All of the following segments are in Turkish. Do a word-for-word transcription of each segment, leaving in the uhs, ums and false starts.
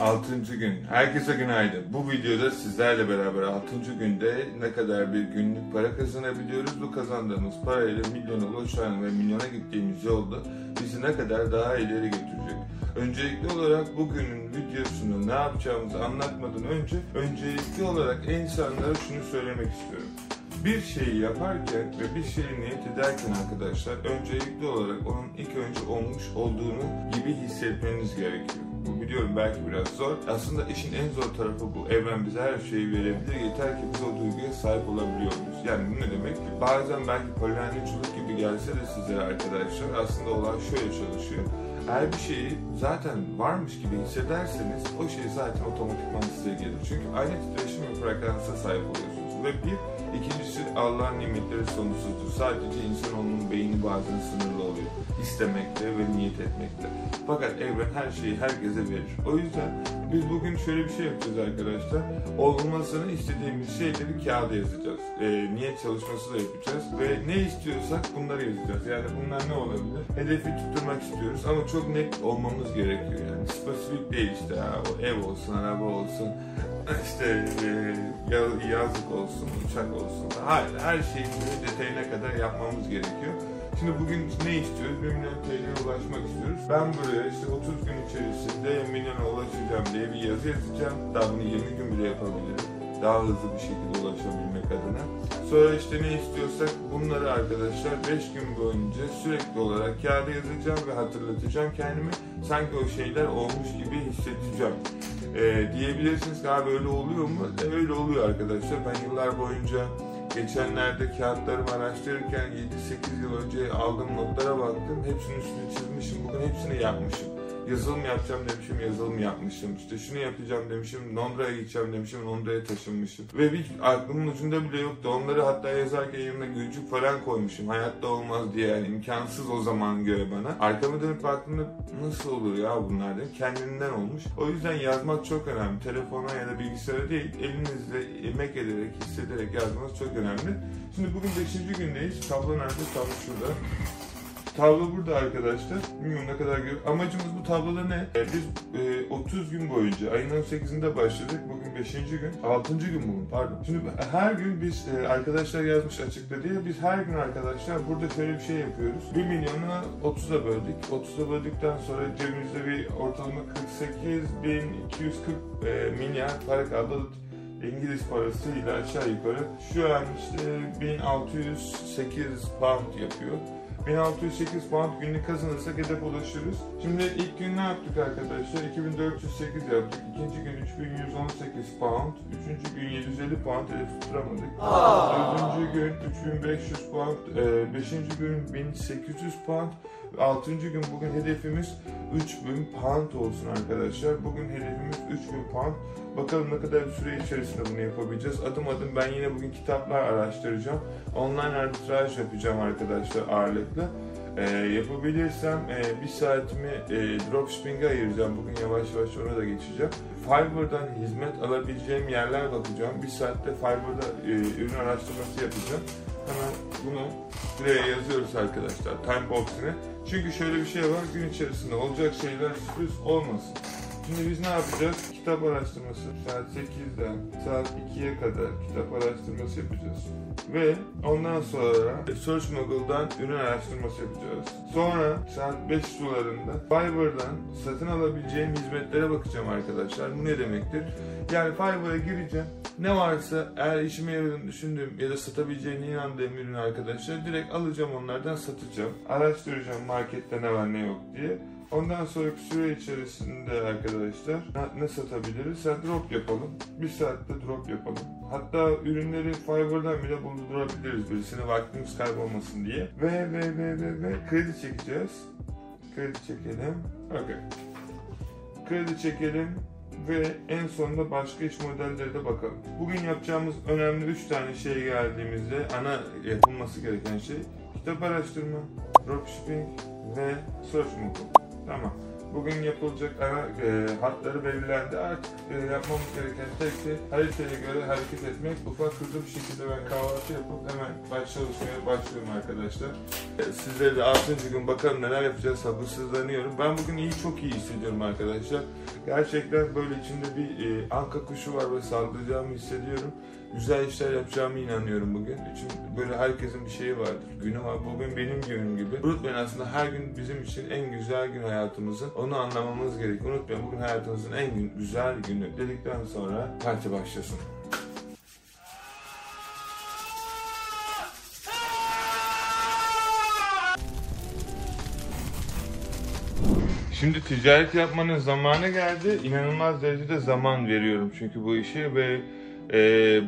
altıncı gün. Herkese günaydın. Bu videoda sizlerle beraber altıncı günde ne kadar bir günlük para kazanabiliyoruz, bu kazandığımız parayla milyona ulaşan ve milyona gittiğimiz yolda bizi ne kadar daha ileri götürecek. Öncelikli olarak bugünün videosunu ne yapacağımızı anlatmadan önce öncelikli olarak insanlara şunu söylemek istiyorum. Bir şeyi yaparken ve bir şeyi niyet ederken arkadaşlar öncelikli olarak onun ilk önce olmuş olduğunu gibi hissetmeniz gerekiyor. Bu biliyorum belki biraz zor. Aslında işin en zor tarafı bu. Evren bize her şeyi verebilir. Yeter ki biz o duyguya sahip olabiliyor muyuz? Yani bu ne demek ki? Bazen belki polyanlıçılık gibi gelse de sizlere arkadaşlar aslında olan şöyle çalışıyor. Eğer bir şeyi zaten varmış gibi hissederseniz o şey zaten otomatikman size gelir. Çünkü aynı titreşim ve frekansa sahip oluyorsunuz. Ve bir, ikincisi Allah'ın nimetleri sonsuzdur. Sadece insanoğlunun beyni bazen sınırlı oluyor. İstemekte ve niyet etmekte. Fakat evren her şeyi herkese verir. O yüzden biz bugün şöyle bir şey yapacağız arkadaşlar. Olmasını istediğimiz şeyleri kağıda yazacağız. E, niyet çalışması da yapacağız. Ve ne istiyorsak bunları yazacağız. Yani bunlar ne olabilir? Hedefi tutturmak istiyoruz ama çok net olmamız gerekiyor. Yani spesifik değil işte. Ya, o ev olsun, araba olsun, işte e, yazlık olsun, uçak olsun. Hayır, her şeyi detayına kadar yapmamız gerekiyor. Şimdi bugün ne istiyoruz? bir milyon TL'ye ulaşmak istiyoruz. Ben buraya işte otuz gün içerisinde milyona ulaşacağım diye bir yazı yazacağım. Daha bunu yirmi gün bile yapabilirim. Daha hızlı bir şekilde ulaşabilmek adına. Sonra işte ne istiyorsak bunları arkadaşlar beş gün boyunca sürekli olarak kağıda yazacağım ve hatırlatacağım kendimi. Sanki o şeyler olmuş gibi hissedeceğim. Ee, diyebilirsiniz ki abi öyle oluyor mu? E, öyle oluyor arkadaşlar. Ben yıllar boyunca geçenlerde kağıtlarımı araştırırken yedi sekiz yıl önce aldığım notlara baktım. Hepsinin üstünü çizmişim. Bugün hepsini yapmışım. Yazılım yapacağım demişim, yazılım yapmışım. İşte şunu yapacağım demişim, Londra'ya gideceğim demişim, Londra'ya taşınmışım. Ve hiç aklımın ucunda bile yoktu. Onları hatta yazarken yerine gülcük falan koymuşum. Hayatta olmaz diye, yani imkansız o zaman göre bana. Arkama dönüp baktığımda nasıl olur ya bunlar dedim. Kendinden olmuş. O yüzden yazmak çok önemli. Telefona ya da bilgisayara değil, elinizle emek ederek, hissederek yazmanız çok önemli. Şimdi bugün beşinci gündeyiz. Tablo nerede? Tablo şurada. Tablo burada arkadaşlar. Bilmiyorum ne kadar görüyoruz. Amacımız bu tabloda ne? E, biz e, otuz gün boyunca ayın on sekizinde başladık. Bugün beşinci gün. altıncı gün bugün pardon. Şimdi her gün biz e, arkadaşlar yazmış açıkta diye biz her gün arkadaşlar burada şöyle bir şey yapıyoruz. bir milyonu otuza böldük. otuza böldükten sonra cebimizde bir ortalama kırk sekiz bin iki yüz kırk e, milyar para kaldı. İngiliz parasıyla aşağı yukarı. Şu an işte bin altı yüz sekiz pound yapıyor. bin altı yüz sekiz pound günlük kazanırsak hedef ulaşırız. Şimdi ilk gün ne yaptık arkadaşlar? iki bin dört yüz sekiz yaptık. İkinci gün üç bin yüz on sekiz pound. Üçüncü gün yedi yüz elli pound hedef tutturamadık. Dördüncü gün üç bin beş yüz pound. E, beşinci gün bin sekiz yüz pound. Altıncı gün bugün hedefimiz üç bin pound olsun arkadaşlar. Bugün hedefimiz üç bin pound. Bakalım ne kadar bir süre içerisinde bunu yapabileceğiz. Adım adım ben yine bugün kitaplar araştıracağım. Online arbitraj yapacağım arkadaşlar ağırlıklı. Ee, yapabilirsem e, bir saatimi e, dropshipping'e ayıracağım. Bugün yavaş yavaş ona da geçeceğim. Fiverr'dan hizmet alabileceğim yerler bakacağım. Bir saatte Fiverr'da e, ürün araştırması yapacağım. Hemen bunu buraya yazıyoruz arkadaşlar. Time box'ine. Çünkü şöyle bir şey var. Gün içerisinde olacak şeyler sürpriz olmasın. Şimdi biz ne yapacağız? Kitap araştırması saat sekizden saat ikiye kadar kitap araştırması yapacağız. Ve ondan sonra Search Mobile'dan ürün araştırması yapacağız. Sonra saat beş sularında Fiverr'dan satın alabileceğim hizmetlere bakacağım arkadaşlar. Bu ne demektir? Yani Fiverr'a gireceğim. Ne varsa eğer işime yaradığını düşündüğüm ya da satabileceğine inandığım ürünü arkadaşlar direkt alacağım, onlardan satacağım. Araştıracağım markette ne var ne yok diye. Ondan sonraki süre içerisinde arkadaşlar ne satabiliriz? Yani drop yapalım. Bir saatte drop yapalım. Hatta ürünleri Fiverr'dan bile buldurabiliriz birisine, vaktimiz kaybolmasın diye. Ve ve ve ve ve kredi çekeceğiz. Kredi çekelim. Okay. Kredi çekelim. Ve en sonunda başka iş modelleri de bakalım. Bugün yapacağımız önemli üç tane şeye geldiğimizde ana yapılması gereken şey kitap araştırma, dropshipping ve search mobil. Tamam. Bugün yapılacak ana e, hatları belirlendi. Artık e, yapmamız gereken tek şey haritaya göre hareket etmek. Ufak hızlı bir şekilde ben kahvaltı yapıp hemen baş çalışmaya başlıyorum arkadaşlar. E, sizlere de altıncı gün bakalım neler yapacağız, sabırsızlanıyorum. Ben bugün iyi çok iyi hissediyorum arkadaşlar. Gerçekten böyle içinde bir e, anka kuşu var ve sallayacağımı hissediyorum. Güzel işler yapacağımı inanıyorum bugün. Çünkü böyle herkesin bir şeyi vardır, günü var. Bugün benim günüm gibi. Unutmayın, aslında her gün bizim için en güzel gün hayatımızın. Onu anlamamız gerekiyor. Unutmayın, bugün hayatınızın en gün, güzel günü dedikten sonra parti başlasın. Şimdi ticaret yapmanın zamanı geldi. İnanılmaz derecede zaman veriyorum çünkü bu işe ve e,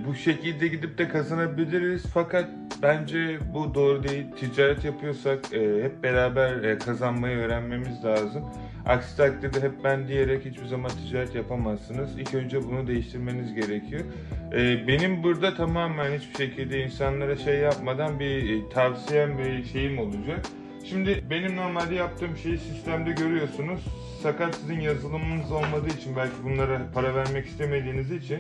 bu şekilde gidip de kazanabiliriz. Fakat bence bu doğru değil. Ticaret yapıyorsak e, hep beraber e, kazanmayı öğrenmemiz lazım. Aksi takdirde hep ben diyerek hiçbir zaman ticaret yapamazsınız. İlk önce bunu değiştirmeniz gerekiyor. E, benim burada tamamen hiçbir şekilde insanlara şey yapmadan bir e, tavsiyem, bir şeyim olacak. Şimdi benim normalde yaptığım şeyi sistemde görüyorsunuz. Fakat sizin yazılımınız olmadığı için, belki bunlara para vermek istemediğiniz için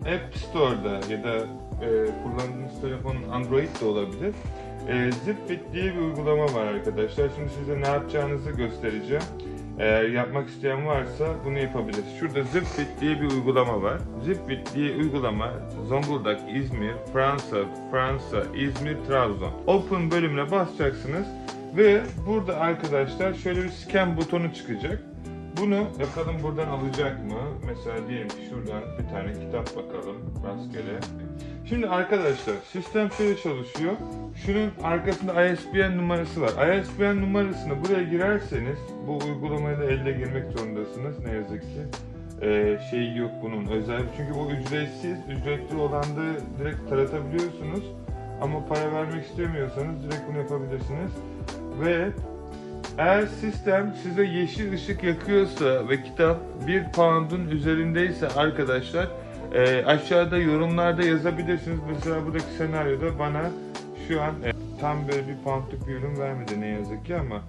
App Store'da ya da e, kullandığınız telefonun Android de olabilir. E, Zip Fit diye bir uygulama var arkadaşlar. Şimdi size ne yapacağınızı göstereceğim. Eğer yapmak isteyen varsa bunu yapabilir. Şurada Zip Fit diye bir uygulama var. Zip Fit diye uygulama Zonguldak, İzmir, Fransa, Fransa, İzmir, Trabzon. Open bölümüne basacaksınız. Ve burada arkadaşlar şöyle bir scan butonu çıkacak. Bunu bakalım buradan alacak mı? Mesela diyelim ki şuradan bir tane kitap bakalım rastgele. Şimdi arkadaşlar sistem şöyle çalışıyor. Şunun arkasında I S B N numarası var. I S B N numarasını buraya girerseniz, bu uygulamaya da elle girmek zorundasınız. Ne yazık ki ee, şey yok bunun özel. Çünkü bu ücretsiz, ücretli olan da direkt taratabiliyorsunuz. Ama para vermek istemiyorsanız direkt bunu yapabilirsiniz. Ve eğer sistem size yeşil ışık yakıyorsa ve kitap bir pound'un üzerindeyse arkadaşlar e, aşağıda yorumlarda yazabilirsiniz. Mesela buradaki senaryoda bana şu an e, tam böyle bir pound'luk bir ürün vermedi ne yazık ki, ama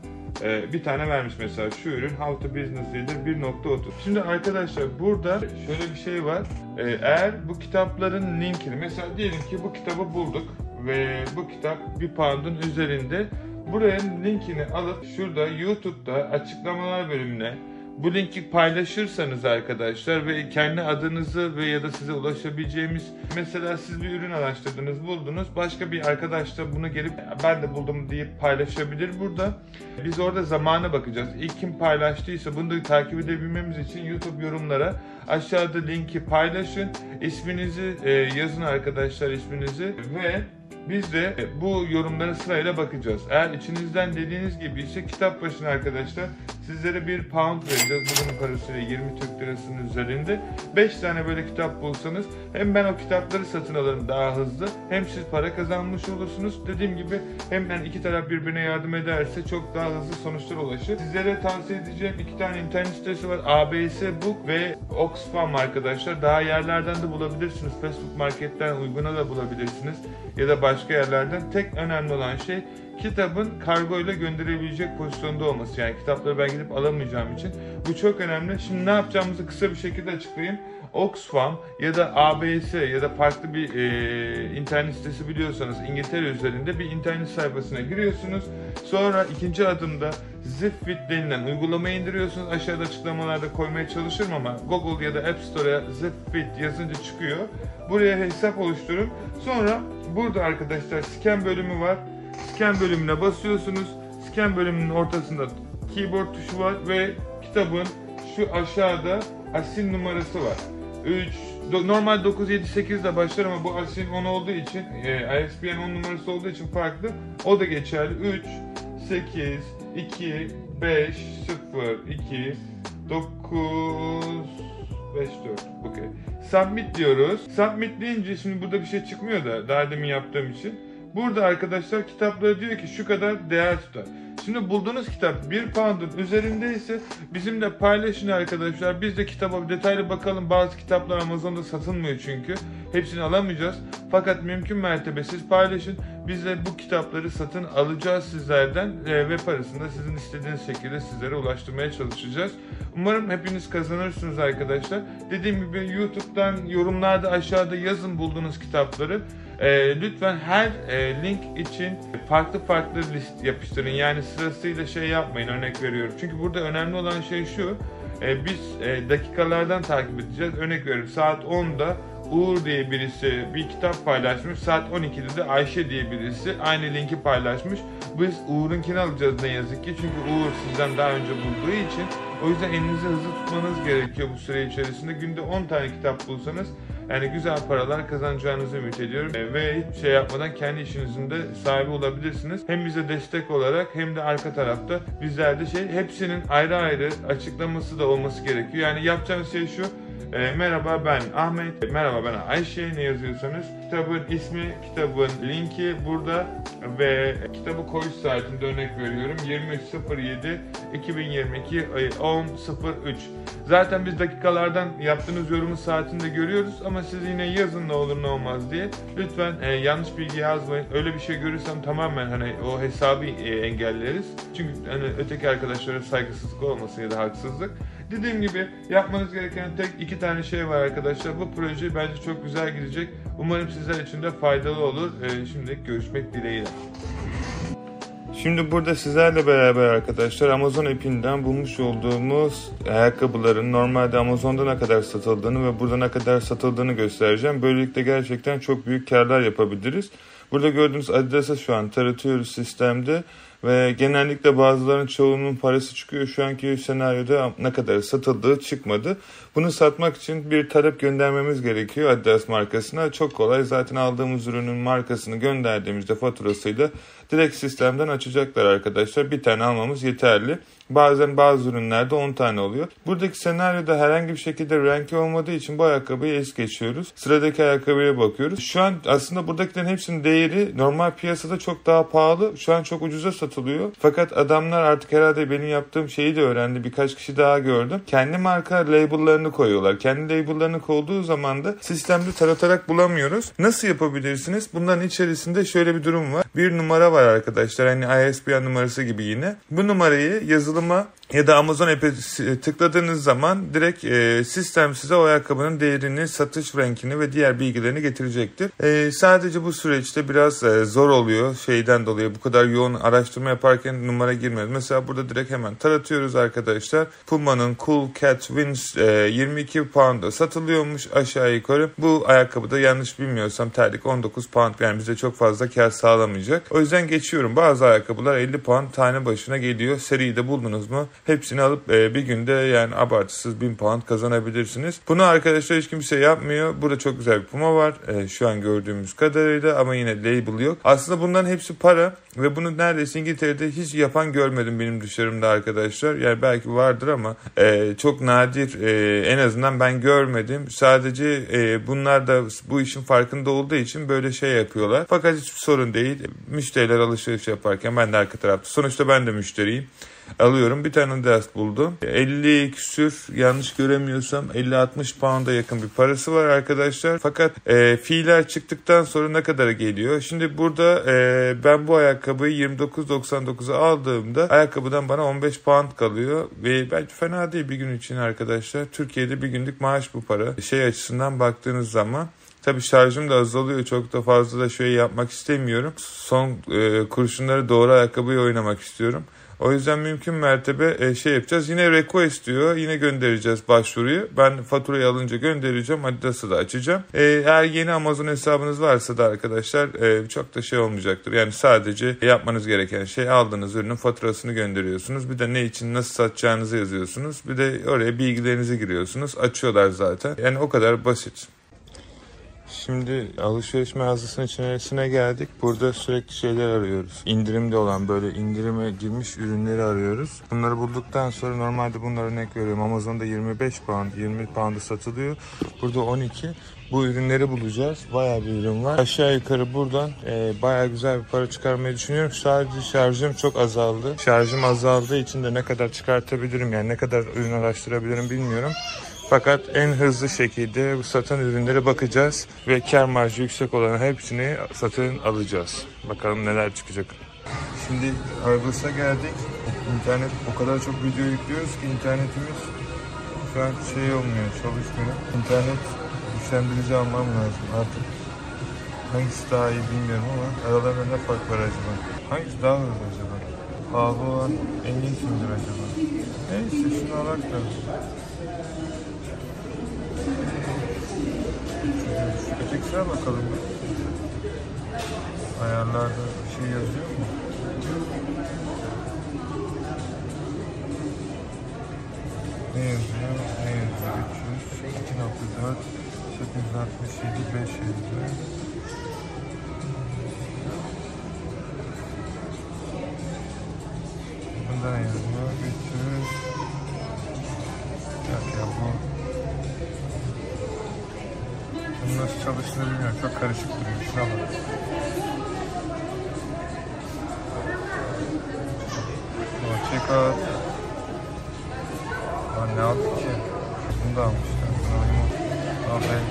e, bir tane vermiş mesela şu ürün How to Business Leader bir nokta otuz. Şimdi arkadaşlar burada şöyle bir şey var. E, eğer bu kitapların linkini, mesela diyelim ki bu kitabı bulduk ve bu kitap bir pound'un üzerinde. Buraya linkini alıp şurada YouTube'da açıklamalar bölümüne bu linki paylaşırsanız arkadaşlar ve kendi adınızı ve ya da size ulaşabileceğimiz, mesela siz bir ürün araştırdınız, buldunuz, başka bir arkadaş da bunu gelip ben de buldum deyip paylaşabilir burada. Biz orada zamana bakacağız. İlk kim paylaştıysa bunu da takip edebilmemiz için YouTube yorumlara aşağıda linki paylaşın. İsminizi yazın arkadaşlar, isminizi ve biz de bu yorumlara sırayla bakacağız. Eğer içinizden dediğiniz gibi ise kitap başına arkadaşlar sizlere bir pound vereceğiz. Bugünün parasıyla yirmi Türk lirasının üzerinde. beş tane böyle kitap bulsanız hem ben o kitapları satın alırım daha hızlı, hem siz para kazanmış olursunuz. Dediğim gibi hem ben iki taraf birbirine yardım ederse çok daha hızlı sonuçlara ulaşır. Sizlere tavsiye edeceğim iki tane internet sitesi var. AbeBooks ve Oxfam arkadaşlar. Daha yerlerden de bulabilirsiniz. Facebook marketten uyguna da bulabilirsiniz. Ya da başka yerlerden. Tek önemli olan şey kitabın kargoyla gönderebilecek pozisyonda olması. Yani kitapları ben gidip alamayacağım için. Bu çok önemli. Şimdi ne yapacağımızı kısa bir şekilde açıklayayım. Oxfam ya da A B S ya da farklı bir e, internet sitesi biliyorsanız İngiltere üzerinde bir internet sayfasına giriyorsunuz. Sonra ikinci adımda Zip Fit denilen uygulamayı indiriyorsunuz. Aşağıda açıklamalarda koymaya çalışırım ama Google ya da App Store'a Zip Fit yazınca çıkıyor. Buraya hesap oluşturun. Sonra burada arkadaşlar scan bölümü var. Scan bölümüne basıyorsunuz. Scan bölümünün ortasında keyboard tuşu var ve kitabın şu aşağıda A S I N numarası var. üç, normal dokuz, yedi, sekiz ile başlar ama bu A S I N on olduğu için, e, I S B N on numarası olduğu için farklı. O da geçerli. üç, sekiz, iki, beş, sıfır, iki, dokuz, beş, dört. Okay. Submit diyoruz. Submit deyince şimdi burada bir şey çıkmıyor da daha demin yaptığım için. Burada arkadaşlar kitapları diyor ki şu kadar değer tutar. Şimdi bulduğunuz kitap bir pound'un üzerindeyse bizimle paylaşın arkadaşlar. Biz de kitaba detaylı bakalım. Bazı kitaplar Amazon'da satılmıyor çünkü. Hepsini alamayacağız. Fakat mümkün mertebe siz paylaşın. Biz de bu kitapları satın alacağız sizlerden ve parasını da sizin istediğiniz şekilde sizlere ulaştırmaya çalışacağız. Umarım hepiniz kazanırsınız arkadaşlar. Dediğim gibi YouTube'dan yorumlarda aşağıda yazın bulduğunuz kitapları. E, lütfen her e, link için farklı farklı list yapıştırın. Yani sırasıyla şey yapmayın, örnek veriyorum. Çünkü burada önemli olan şey şu. e, biz e, dakikalardan takip edeceğiz. Örnek veriyorum, saat onda Uğur diye birisi bir kitap paylaşmış, saat on ikide de Ayşe diye birisi aynı linki paylaşmış. Biz Uğur'unkini alacağız ne yazık ki, çünkü Uğur sizden daha önce bulduğu için. O yüzden elinizi hızlı tutmanız gerekiyor bu süre içerisinde. Günde on tane kitap bulsanız yani güzel paralar kazanacağınızı ümit ediyorum. E, ve hiçbir şey yapmadan kendi işinizin de sahibi olabilirsiniz. Hem bize destek olarak hem de arka tarafta bizlerde şey, hepsinin ayrı ayrı açıklaması da olması gerekiyor. Yani yapacağınız şey şu: E, merhaba ben Ahmet, e, merhaba ben Ayşe, ne yazıyorsanız kitabın ismi, kitabın linki burada ve kitabı koyuş saatinde, örnek veriyorum yirmi üç sıfır yedi iki bin yirmi iki on sıfır üç. Zaten biz dakikalardan yaptığınız yorumun saatini de görüyoruz ama siz yine yazın ne olur ne olmaz diye. Lütfen e, yanlış bilgi yazmayın. Öyle bir şey görürsem tamamen hani o hesabı e, engelleriz. Çünkü hani öteki arkadaşlara saygısızlık olmasın ya da haksızlık. Dediğim gibi yapmanız gereken tek iki tane şey var arkadaşlar. Bu proje bence çok güzel gidecek. Umarım sizler için de faydalı olur. Ee, şimdilik görüşmek dileğiyle. Şimdi burada sizlerle beraber arkadaşlar Amazon app'inden bulmuş olduğumuz ayakkabıların normalde Amazon'da ne kadar satıldığını ve burada ne kadar satıldığını göstereceğim. Böylelikle gerçekten çok büyük karlar yapabiliriz. Burada gördüğünüz Adidas'ı şu an taratıyoruz sistemde ve genellikle bazılarının çoğunun parası çıkıyor. Şu anki senaryoda ne kadar satıldığı çıkmadı. Bunu satmak için bir talep göndermemiz gerekiyor Adidas markasına. Çok kolay, zaten aldığımız ürünün markasını gönderdiğimizde faturasıyla direkt sistemden açacaklar arkadaşlar. Bir tane almamız yeterli. Bazen bazı ürünlerde on tane oluyor. Buradaki senaryoda herhangi bir şekilde renk olmadığı için bu ayakkabıyı es geçiyoruz. Sıradaki ayakkabıya bakıyoruz. Şu an aslında buradakilerin hepsinin değeri normal piyasada çok daha pahalı. Şu an çok ucuza satılıyor. Fakat adamlar artık herhalde benim yaptığım şeyi de öğrendi. Birkaç kişi daha gördüm. Kendi marka label'larını koyuyorlar. Kendi label'larını koyduğu zaman da sistemde taratarak bulamıyoruz. Nasıl yapabilirsiniz? Bunların içerisinde şöyle bir durum var. Bir numara var arkadaşlar. Hani I S B N numarası gibi yine. Bu numarayı yazılı ya da Amazon app'e tıkladığınız zaman direkt e, sistem size o ayakkabının değerini, satış rankini ve diğer bilgilerini getirecektir. E, sadece bu süreçte biraz e, zor oluyor şeyden dolayı, bu kadar yoğun araştırma yaparken numara girmez. Mesela burada direkt hemen taratıyoruz arkadaşlar. Puma'nın Cool Cat Wins e, yirmi iki pound'a satılıyormuş aşağı yukarı. Bu ayakkabıda yanlış bilmiyorsam terlik on dokuz pound, yani bize çok fazla kar sağlamayacak. O yüzden geçiyorum. Bazı ayakkabılar elli pound tane başına geliyor. Seriyi de buldum mu? Hepsini alıp e, bir günde yani abartısız bin pound kazanabilirsiniz. Bunu arkadaşlar hiç kimse yapmıyor. Burada çok güzel bir Puma var. E, şu an gördüğümüz kadarıyla ama yine label yok. Aslında bunların hepsi para ve bunu neredeyse İngiltere'de hiç yapan görmedim benim dışarımda arkadaşlar. Yani belki vardır ama e, çok nadir, e, en azından ben görmedim. Sadece e, bunlar da bu işin farkında olduğu için böyle şey yapıyorlar. Fakat hiçbir sorun değil. Müşteriler alışveriş yaparken ben de arka tarafta. Sonuçta ben de müşteriyim. Alıyorum. Bir tane ders buldum. elli küsür, yanlış göremiyorsam elli altmış pound'a yakın bir parası var arkadaşlar. Fakat e, fiiller çıktıktan sonra ne kadara geliyor? Şimdi burada e, ben bu ayakkabıyı yirmi dokuz doksan dokuza aldığımda ayakkabıdan bana on beş pound kalıyor. Ve bence fena değil bir gün için arkadaşlar. Türkiye'de bir günlük maaş bu para. Şey açısından baktığınız zaman. Tabii şarjım da azalıyor. Çok da fazla da şey yapmak istemiyorum. Son e, kurşunları doğru ayakkabıyı oynamak istiyorum. O yüzden mümkün mertebe şey yapacağız. Yine request diyor. Yine göndereceğiz başvuruyu. Ben faturayı alınca göndereceğim. Adidas'ı da açacağım. Eğer yeni Amazon hesabınız varsa da arkadaşlar çok da şey olmayacaktır. Yani sadece yapmanız gereken şey, aldığınız ürünün faturasını gönderiyorsunuz. Bir de ne için nasıl satacağınızı yazıyorsunuz. Bir de oraya bilgilerinizi giriyorsunuz. Açıyorlar zaten. Yani o kadar basit. Şimdi alışveriş mağazasının içerisine geldik. Burada sürekli şeyler arıyoruz. İndirimde olan, böyle indirime girmiş ürünleri arıyoruz. Bunları bulduktan sonra normalde bunlara örnek veriyorum. Amazon'da yirmi beş pound, yirmi pound'a satılıyor. Burada on iki. Bu ürünleri bulacağız. Bayağı bir ürün var. Aşağı yukarı buradan e, bayağı güzel bir para çıkarmayı düşünüyorum. Sadece şarjım çok azaldı. Şarjım azaldığı için de ne kadar çıkartabilirim, yani ne kadar ürün araştırabilirim bilmiyorum. Fakat en hızlı şekilde bu satan ürünlere bakacağız ve kar marjı yüksek olan hepsini satın alacağız. Bakalım neler çıkacak. Şimdi AbeBooks'a geldik. İnternet o kadar çok video yüklüyoruz ki internetimiz şu an şey olmuyor, çalışmıyor. İnternet güçlendirici almam lazım artık. Hangisi daha iyi bilmiyorum ama aralarında ne fark var acaba? Hangisi daha hızlı acaba? Pahalı olan en iyi kimdir acaba? E işte şunu alarak da. Şu ötekisine bakalım. Ayarlarda bir şey yazıyor mu? Ne yazıyor? Ne yazıyor? üç yüz, iki nokta dört, sekiz yüz altmış yedi, beş yüz. Bunda ne yazıyor? üç yüz. Yok ya bu. Bunun nasıl çalıştığını bilmiyorum. Çok karışık duruyor. Şuna bak. Check out. Lan ne aldık ki? Bunu da almışlar. Daha ben.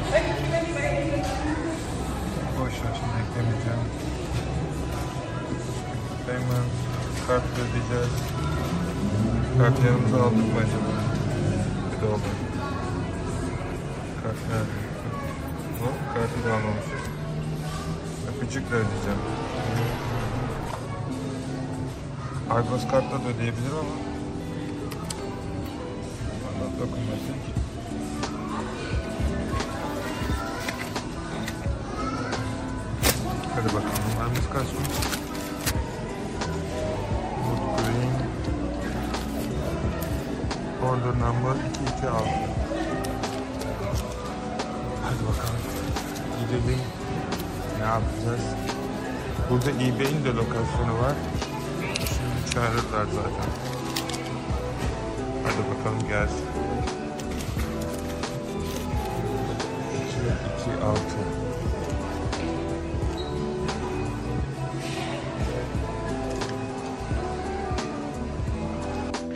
Boş ver şimdi eklemeyeceğim. Payment. Kart ödeyeceğiz. Kartlarımızı aldık mı acaba? Bir de oldu. Kartlar. Bu kartı da almamış. Öpücükle ödeyeceğim. Argos kartla da ödeyebilir ama bana dokunmasın ki. Hadi bakalım. Argos kaç mı? Wood Green Order number iki iki altı. Hadi bakalım. Gidelim. Ne yapacağız? Burada eBay'in de lokasyonu var. Çağırırlar zaten. Hadi bakalım gelsin. iki iki altı.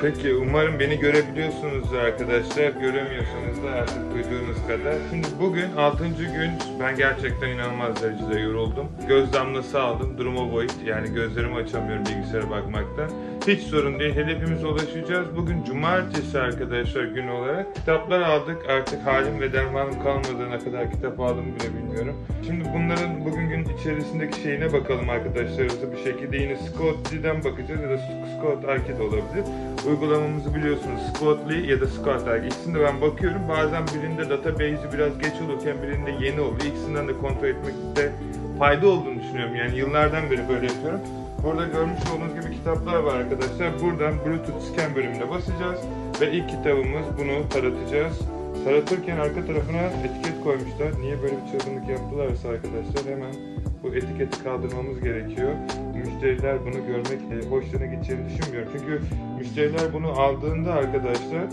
Peki umarım beni görebiliyorsunuz arkadaşlar. Göremiyorsanız da artık duyduğunuz kadar. Şimdi bugün altıncı gün ben gerçekten inanılmaz derecede yoruldum. Göz damlası aldım. Duruma boyut. Yani gözlerimi açamıyorum bilgisayara bakmaktan. Hiç sorun değil. Hedefimize ulaşacağız. Bugün cumartesi arkadaşlar gün olarak. Kitaplar aldık. Artık halim ve dermanım kalmadığına kadar kitap aldım bile bilmiyorum. Şimdi bunların bugün gün içerisindeki şeyine bakalım arkadaşlarımıza bir şekilde. Yine Scott Lee'den bakacağız ya da Scott Arke'de olabilir. Uygulamamızı biliyorsunuz Scott Lee ya da Scott Arke. İkisinde ben bakıyorum. Bazen birinde database'i biraz geç olurken birinde yeni oluyor. İkisinden de kontrol etmekte fayda olduğunu düşünüyorum. Yani yıllardan beri böyle yapıyorum. Burada görmüş olduğunuz gibi kitaplar var arkadaşlar. Buradan Bluetooth scan bölümüne basacağız ve ilk kitabımız bunu taratacağız. Taratırken arka tarafına etiket koymuşlar. Niye böyle bir çılgınlık yaptılarsa arkadaşlar hemen bu etiketi kaldırmamız gerekiyor. Müşteriler bunu görmek hoşlarına gideceğini düşünmüyorum. Çünkü müşteriler bunu aldığında arkadaşlar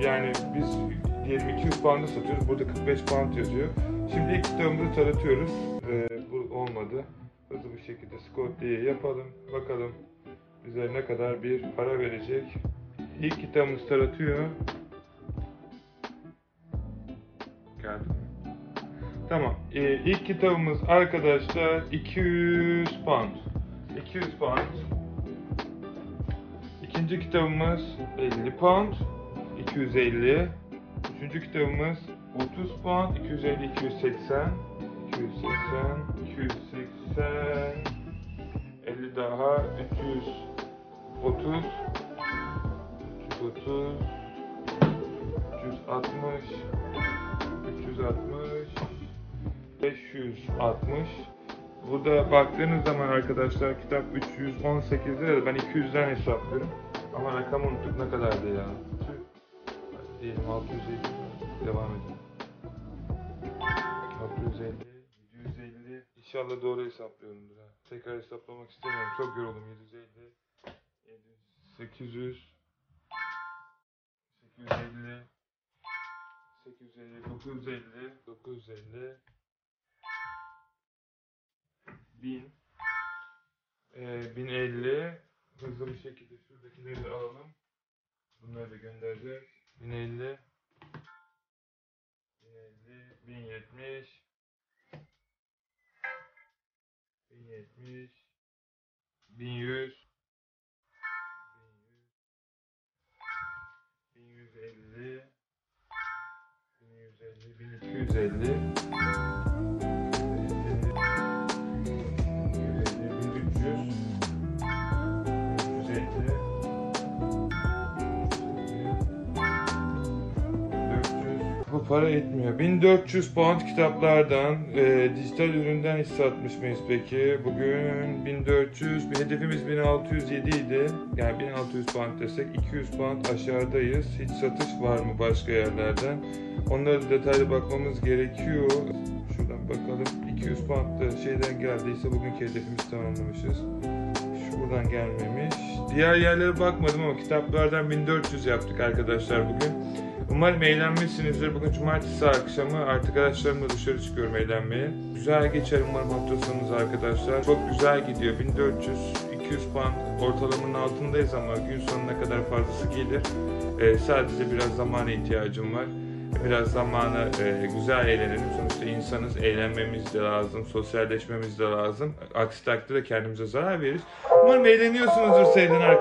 yani biz diyelim iki yüz pound'a satıyoruz. Burada kırk beş pound yazıyor. Şimdi ilk kitabımızı taratıyoruz. Bu olmadı. Hızlı bir şekilde Scott diye yapalım. Bakalım üzerine kadar bir para verecek. İlk kitabımız taratıyor. Geldi. Tamam. Ee, ilk kitabımız arkadaşlar iki yüz pound. iki yüz pound. İkinci kitabımız elli pound. iki yüz elli. Üçüncü kitabımız otuz pound. iki yüz elli, iki yüz seksen. iki yüz seksen, iki yüz seksen, elli daha, üç yüz otuz, üç yüz otuz, üç yüz altmış, üç yüz altmış, beş yüz altmış. Burada baktığınız zaman arkadaşlar kitap üç yüz on sekiz lira, ben iki yüzden hesaplıyorum. Ama rakamı unuttuk ne kadardı ya? Diyelim altı yüz elli, devam edelim. altı yüz elli, yedi yüz elli, inşallah doğru hesaplıyorumdur. Tekrar hesaplamak istemiyorum, çok yoruldum. yedi yüz elli, yedi yüz elli, sekiz yüz, sekiz yüz elli, dokuz yüz elli, dokuz yüz elli, bin, bin elli. Hızlı bir şekilde şuradakileri de alalım. Bunları da göndereceğiz. bin elli, bin yetmiş, bin yetmiş, bin yüz, bin yüz, bin yüz elli, bin iki yüz elli, bin üç yüz, bin üç yüz elli, bin dört yüz, bin beş yüz, bin altı yüz, bin yedi yüz, bin sekiz yüz, bin dokuz yüz, bin on, bin on bir, bin on iki, bin on üç, bin on dört, bin on beş, bin on altı, bin on yedi, bin on sekiz, bin dokuz yüz, bin on para etmiyor. bin dört yüz pound kitaplardan, e, dijital üründen hiç satmış mıyız peki? Bugün bin dört yüz, bir hedefimiz bin altı yüz yedi idi. Yani bin altı yüz pound desek iki yüz pound aşağıdayız. Hiç satış var mı başka yerlerden? Onlara da detaylı bakmamız gerekiyor. Şuradan bakalım. iki yüz pound da şeyden geldiyse bugünkü hedefimizi tamamlamışız. Şuradan gelmemiş. Diğer yerlere bakmadım ama kitaplardan bin dört yüz yaptık arkadaşlar bugün. Umarım eğlenmişsinizdir. Bugün cumartesi akşamı arkadaşlarımla dışarı çıkıyorum eğlenmeye. Güzel geçer umarım hafta sonunuz arkadaşlar. Çok güzel gidiyor. bin dört yüz iki yüz pound ortalamanın altındayız ama gün sonuna kadar fazlası gelir. Ee, sadece biraz zamana ihtiyacım var. Biraz zamana e, güzel eğlenelim. Sonuçta insanız, eğlenmemiz de lazım, sosyalleşmemiz de lazım. Aksi takdirde kendimize zarar veririz. Umarım eğleniyorsunuzdur sevgili arkadaşlar.